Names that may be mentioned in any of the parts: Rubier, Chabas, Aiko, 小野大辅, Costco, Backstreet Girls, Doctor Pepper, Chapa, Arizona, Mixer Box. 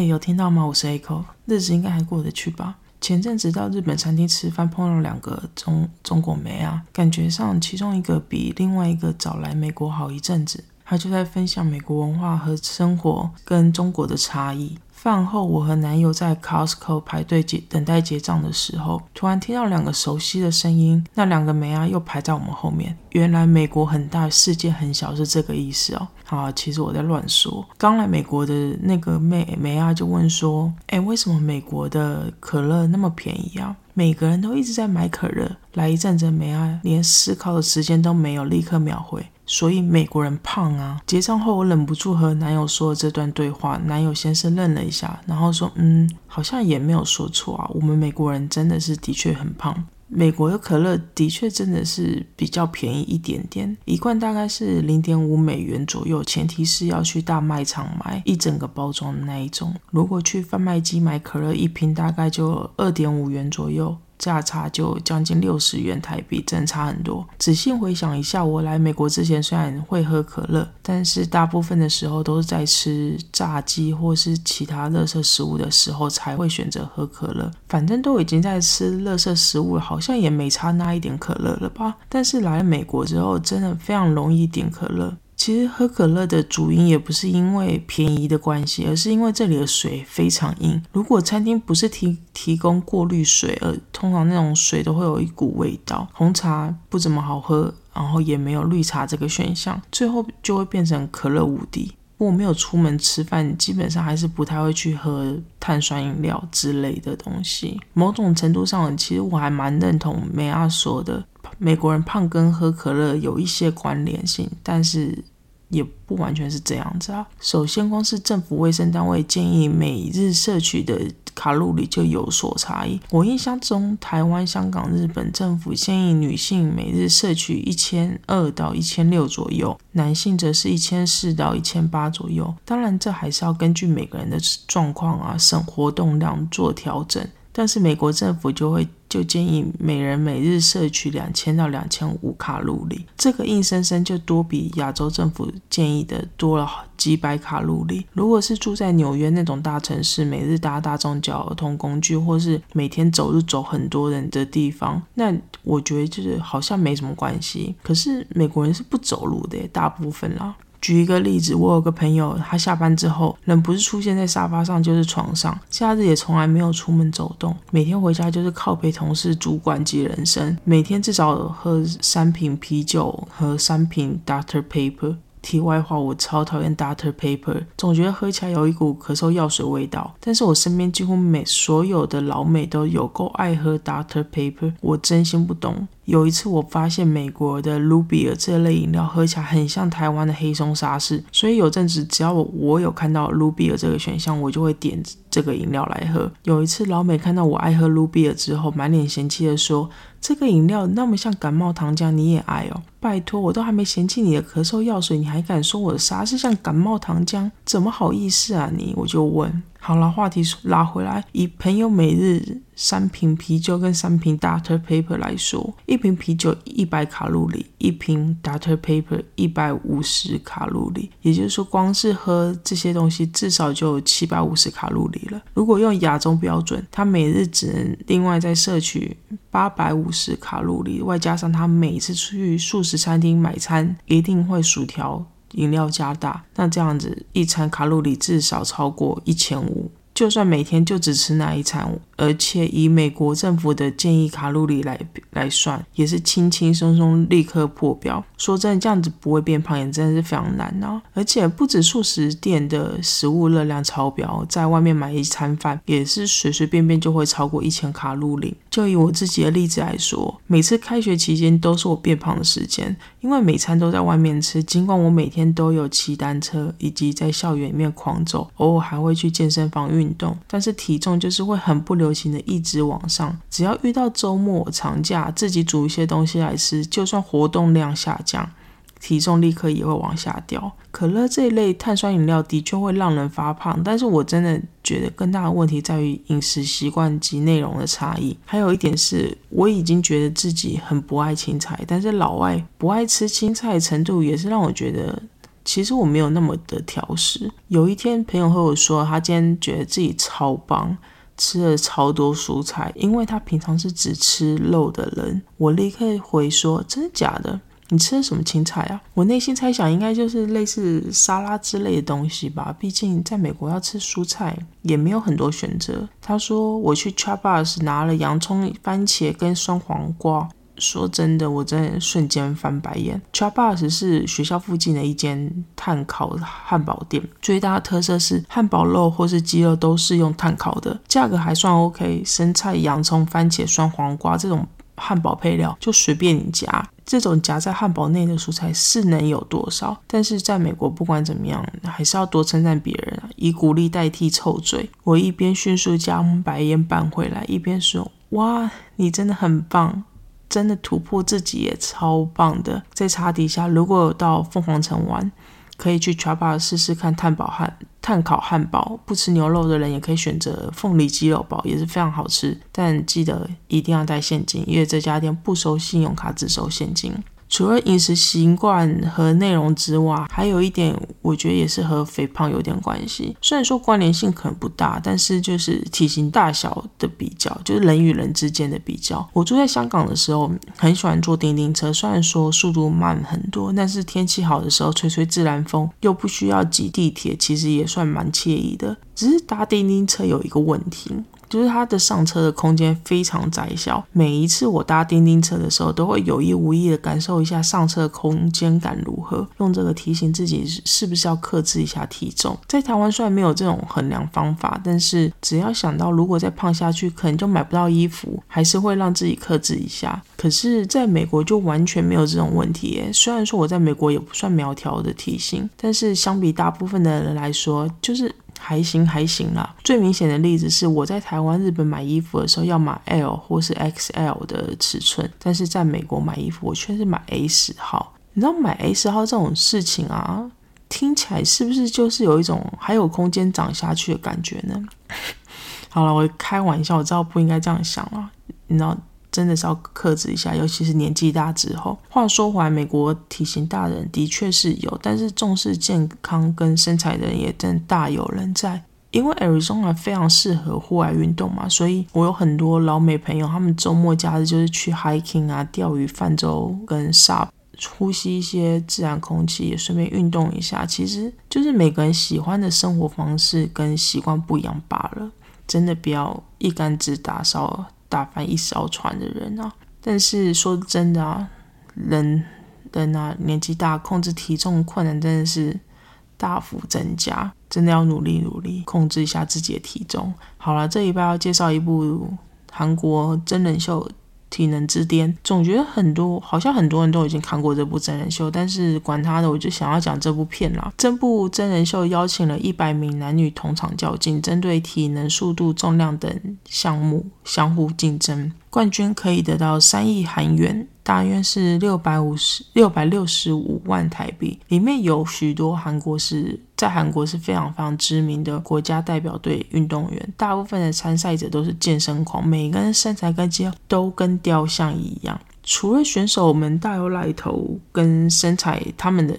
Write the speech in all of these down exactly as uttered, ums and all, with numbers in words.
哎，有听到吗？我是 Aiko， 日子应该还过得去吧。前阵子到日本餐厅吃饭，碰到两个中中国妹啊，感觉上其中一个比另外一个早来美国好一阵子，她就在分享美国文化和生活跟中国的差异。饭后我和男友在 Costco 排队等待结账的时候，突然听到两个熟悉的声音，那两个妹啊又排在我们后面。原来美国很大，世界很小，是这个意思哦。啊，其实我在乱说。刚来美国的那个妹妹啊就问说，哎，为什么美国的可乐那么便宜啊？每个人都一直在买可乐。来一阵子，梅啊连思考的时间都没有，立刻秒回。所以美国人胖啊。结账后我忍不住和男友说了这段对话，男友先是愣了一下，然后说嗯，好像也没有说错啊，我们美国人真的是的确很胖，美国的可乐的确真的是比较便宜一点点，一罐大概是 零点五美元左右，前提是要去大卖场买一整个包装的那一种，如果去贩卖机买可乐一瓶大概就 二点五元左右，价差就将近六十元台币，真差很多。仔细回想一下，我来美国之前虽然会喝可乐，但是大部分的时候都是在吃炸鸡或是其他垃圾食物的时候才会选择喝可乐，反正都已经在吃垃圾食物了，好像也没差那一点可乐了吧。但是来美国之后真的非常容易点可乐。其实喝可乐的主因也不是因为便宜的关系，而是因为这里的水非常硬，如果餐厅不是提提供过滤水，而通常那种水都会有一股味道，红茶不怎么好喝，然后也没有绿茶这个选项，最后就会变成可乐无敌。我没有出门吃饭，基本上还是不太会去喝碳酸饮料之类的东西。某种程度上其实我还蛮认同梅亚说的，美国人胖跟喝可乐有一些关联性，但是也不完全是这样子啊。首先光是政府卫生单位建议每日摄取的卡路里就有所差异，我印象中台湾、香港、日本政府建议女性每日摄取一千二到一千六左右，男性则是一千四到一千八左右，当然这还是要根据每个人的状况啊、生活动量做调整，但是美国政府就会就建议每人每日摄取两千到两千五百卡路里，这个硬生生就多比亚洲政府建议的多了几百卡路里。如果是住在纽约那种大城市，每日搭大众交通工具或是每天走路走很多人的地方，那我觉得就是好像没什么关系，可是美国人是不走路的，大部分啦。举一个例子，我有个朋友，他下班之后人不是出现在沙发上就是床上，假日也从来没有出门走动，每天回家就是靠北同事、主管及人生，每天至少喝三瓶啤酒和三瓶 doctor Pepper。 题外话，我超讨厌 doctor Pepper， 总觉得喝起来有一股咳嗽药水味道，但是我身边几乎每所有的老美都有够爱喝 doctor Pepper， 我真心不懂。有一次我发现美国的 Rubier 这类饮料喝起来很像台湾的黑松沙士，所以有阵子只要 我, 我有看到 Rubier 这个选项，我就会点这个饮料来喝。有一次老美看到我爱喝 Rubier 之后，满脸嫌弃的说，这个饮料那么像感冒糖浆你也爱哦？拜托，我都还没嫌弃你的咳嗽药水，你还敢说我的沙士像感冒糖浆，怎么好意思啊你？我就问。好了，话题拉回来，以朋友每日三瓶啤酒跟三瓶 doctor Pepper 来说，一瓶啤酒一百卡路里，一瓶 doctor Pepper 一百五十卡路里，也就是说光是喝这些东西至少就有七百五十卡路里了。如果用亚洲标准，他每日只能另外再摄取八百五十卡路里，外加上他每次去素食餐厅买餐一定会薯条饮料加大，那这样子一餐卡路里至少超过一千五百，就算每天就只吃那一餐，而且以美国政府的建议卡路里 来, 来算，也是轻轻松松立刻破标。说真的，这样子不会变胖也真的是非常难啊！而且不止素食店的食物热量超标，在外面买一餐饭也是随随便便就会超过一千卡路里。就以我自己的例子来说，每次开学期间都是我变胖的时间，因为每餐都在外面吃，尽管我每天都有骑单车以及在校园里面狂走，偶尔还会去健身房运动，但是体重就是会很不流行的一直往上。只要遇到周末长假，自己煮一些东西来吃，就算活动量下降，体重立刻也会往下掉。可乐这一类碳酸饮料的确会让人发胖，但是我真的觉得更大的问题在于饮食习惯及内容的差异。还有一点是，我已经觉得自己很不爱青菜，但是老外不爱吃青菜的程度也是让我觉得其实我没有那么的挑食。有一天朋友和我说他今天觉得自己超棒，吃了超多蔬菜，因为他平常是只吃肉的人。我立刻回说，真的假的？你吃了什么青菜啊？我内心猜想应该就是类似沙拉之类的东西吧，毕竟在美国要吃蔬菜也没有很多选择。他说我去 Chapa 拿了洋葱、番茄跟酸黄瓜。说真的，我真的瞬间翻白眼。Chabas 是学校附近的一间炭烤汉堡店，最大的特色是汉堡肉或是鸡肉都是用炭烤的，价格还算 OK。 生菜、洋葱、番茄、酸黄瓜这种汉堡配料就随便你夹，这种夹在汉堡内的蔬菜是能有多少？但是在美国不管怎么样还是要多称赞别人、啊、以鼓励代替臭嘴。我一边迅速将白眼扳回来，一边说，哇，你真的很棒，真的突破自己也超棒的。在茶底下，如果有到凤凰城玩，可以去 Chapa 试试看炭堡炭烤汉堡，不吃牛肉的人也可以选择凤梨鸡肉堡，也是非常好吃，但记得一定要带现金，因为这家店不收信用卡，只收现金。除了饮食习惯和内容之外，还有一点我觉得也是和肥胖有点关系，虽然说关联性可能不大，但是就是体型大小的比较，就是人与人之间的比较。我住在香港的时候很喜欢坐叮叮车，虽然说速度慢很多，但是天气好的时候吹吹自然风，又不需要挤地铁，其实也算蛮惬意的。只是搭叮叮车有一个问题，就是它的上车的空间非常窄小，每一次我搭叮叮车的时候都会有意无意的感受一下上车的空间感如何，用这个提醒自己是不是要克制一下体重。在台湾虽然没有这种衡量方法，但是只要想到如果再胖下去可能就买不到衣服，还是会让自己克制一下。可是在美国就完全没有这种问题耶，虽然说我在美国也不算苗条的体型，但是相比大部分的人来说就是还行还行啦。最明显的例子是我在台湾、日本买衣服的时候要买 L 或是 X L 的尺寸，但是在美国买衣服我却是买 A 十号。你知道买 A 十号这种事情啊，听起来是不是就是有一种还有空间长下去的感觉呢？好了，我开玩笑，我知道不应该这样想啦，你知道真的是要克制一下，尤其是年纪大之后。话说回来，美国体型大的人的确是有，但是重视健康跟身材的人也真的大有人在。因为 Arizona 非常适合户外运动嘛，所以我有很多老美朋友，他们周末假日就是去 hiking 啊、钓鱼、泛舟跟 沙巴，呼吸一些自然空气，也顺便运动一下。其实就是每个人喜欢的生活方式跟习惯不一样罢了，真的不要一竿子打烧打翻一艘船的人啊。但是说真的啊，人人啊年纪大，控制体重困难真的是大幅增加，真的要努力努力控制一下自己的体重。好了，这一拜要介绍一部韩国真人秀体能之巅，总觉得很多好像很多人都已经看过这部真人秀，但是管他的，我就想要讲这部片啦。这部真人秀邀请了一百名男女同场较劲，针对体能、速度、重量等项目相互竞争，冠军可以得到三亿韩元，大约是六百六十五万台币。里面有许多韩国是在韩国是非常非常知名的国家代表队运动员，大部分的参赛者都是健身狂，每个人身材跟肌肉都跟雕像一样。除了选手们大有来头跟身材，他们的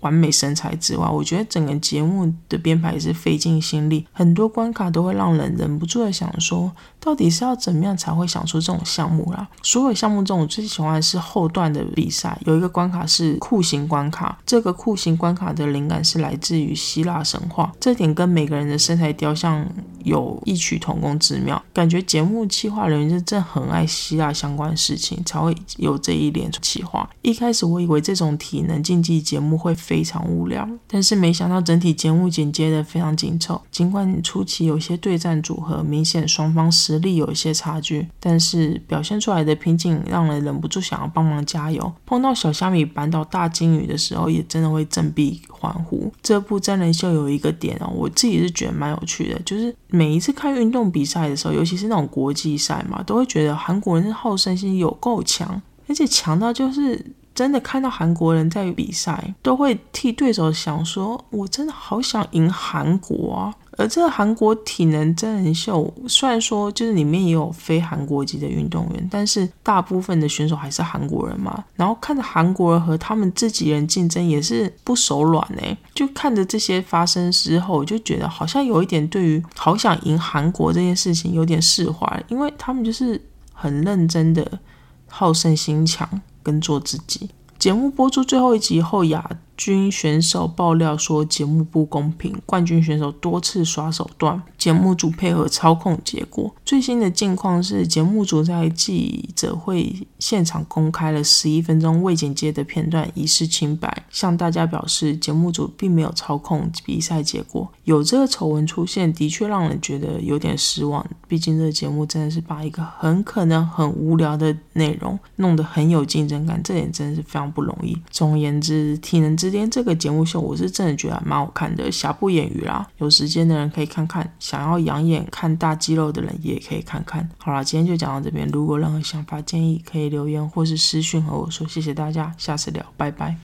完美身材之外，我觉得整个节目的编排也是费尽心力，很多关卡都会让人忍不住的想说，到底是要怎么样才会想出这种项目啦。所有项目中我最喜欢的是后段的比赛，有一个关卡是酷刑关卡，这个酷刑关卡的灵感是来自于希腊神话，这点跟每个人的身材雕像有异曲同工之妙，感觉节目企划人员真的很爱希腊相关的事情，才会有这一连串企划。一开始我以为这种体能竞技节目会非常无聊，但是没想到整体节目剪接的非常紧凑，尽管初期有些对战组合明显双方实力有一些差距，但是表现出来的拼劲让人忍不住想要帮忙加油，碰到小虾米扳倒大金鱼的时候也真的会振臂欢呼。这部真人秀有一个点、哦、我自己是觉得蛮有趣的，就是每一次看运动比赛的时候，尤其是那种国际赛嘛，都会觉得韩国人的好胜心有够强，而且强到就是真的看到韩国人在比赛都会替对手想说，我真的好想赢韩国啊。而这个韩国体能真人秀虽然说就是里面也有非韩国籍的运动员，但是大部分的选手还是韩国人嘛，然后看着韩国人和他们自己人竞争也是不手软欸，就看着这些发生之后就觉得好像有一点对于好想赢韩国这件事情有点释怀，因为他们就是很认真的好胜心强跟做自己。节目播出最后一集后，亚军选手爆料说节目不公平，冠军选手多次耍手段，节目组配合操控结果。最新的近况是，节目组在记者会现场公开了十一分钟未剪接的片段，以示清白，向大家表示节目组并没有操控比赛结果。有这个丑闻出现，的确让人觉得有点失望，毕竟这个节目真的是把一个很可能很无聊的内容弄得很有竞争感，这点真的是非常不容易。总而言之，体能之巅这个节目秀我是真的觉得还蛮好看的，瑕不掩瑜啦，有时间的人可以看看，想要养眼看大肌肉的人也可以看看。好啦，今天就讲到这边，如果任何想法建议可以留言或是私讯和我说，谢谢大家，下次聊，拜拜。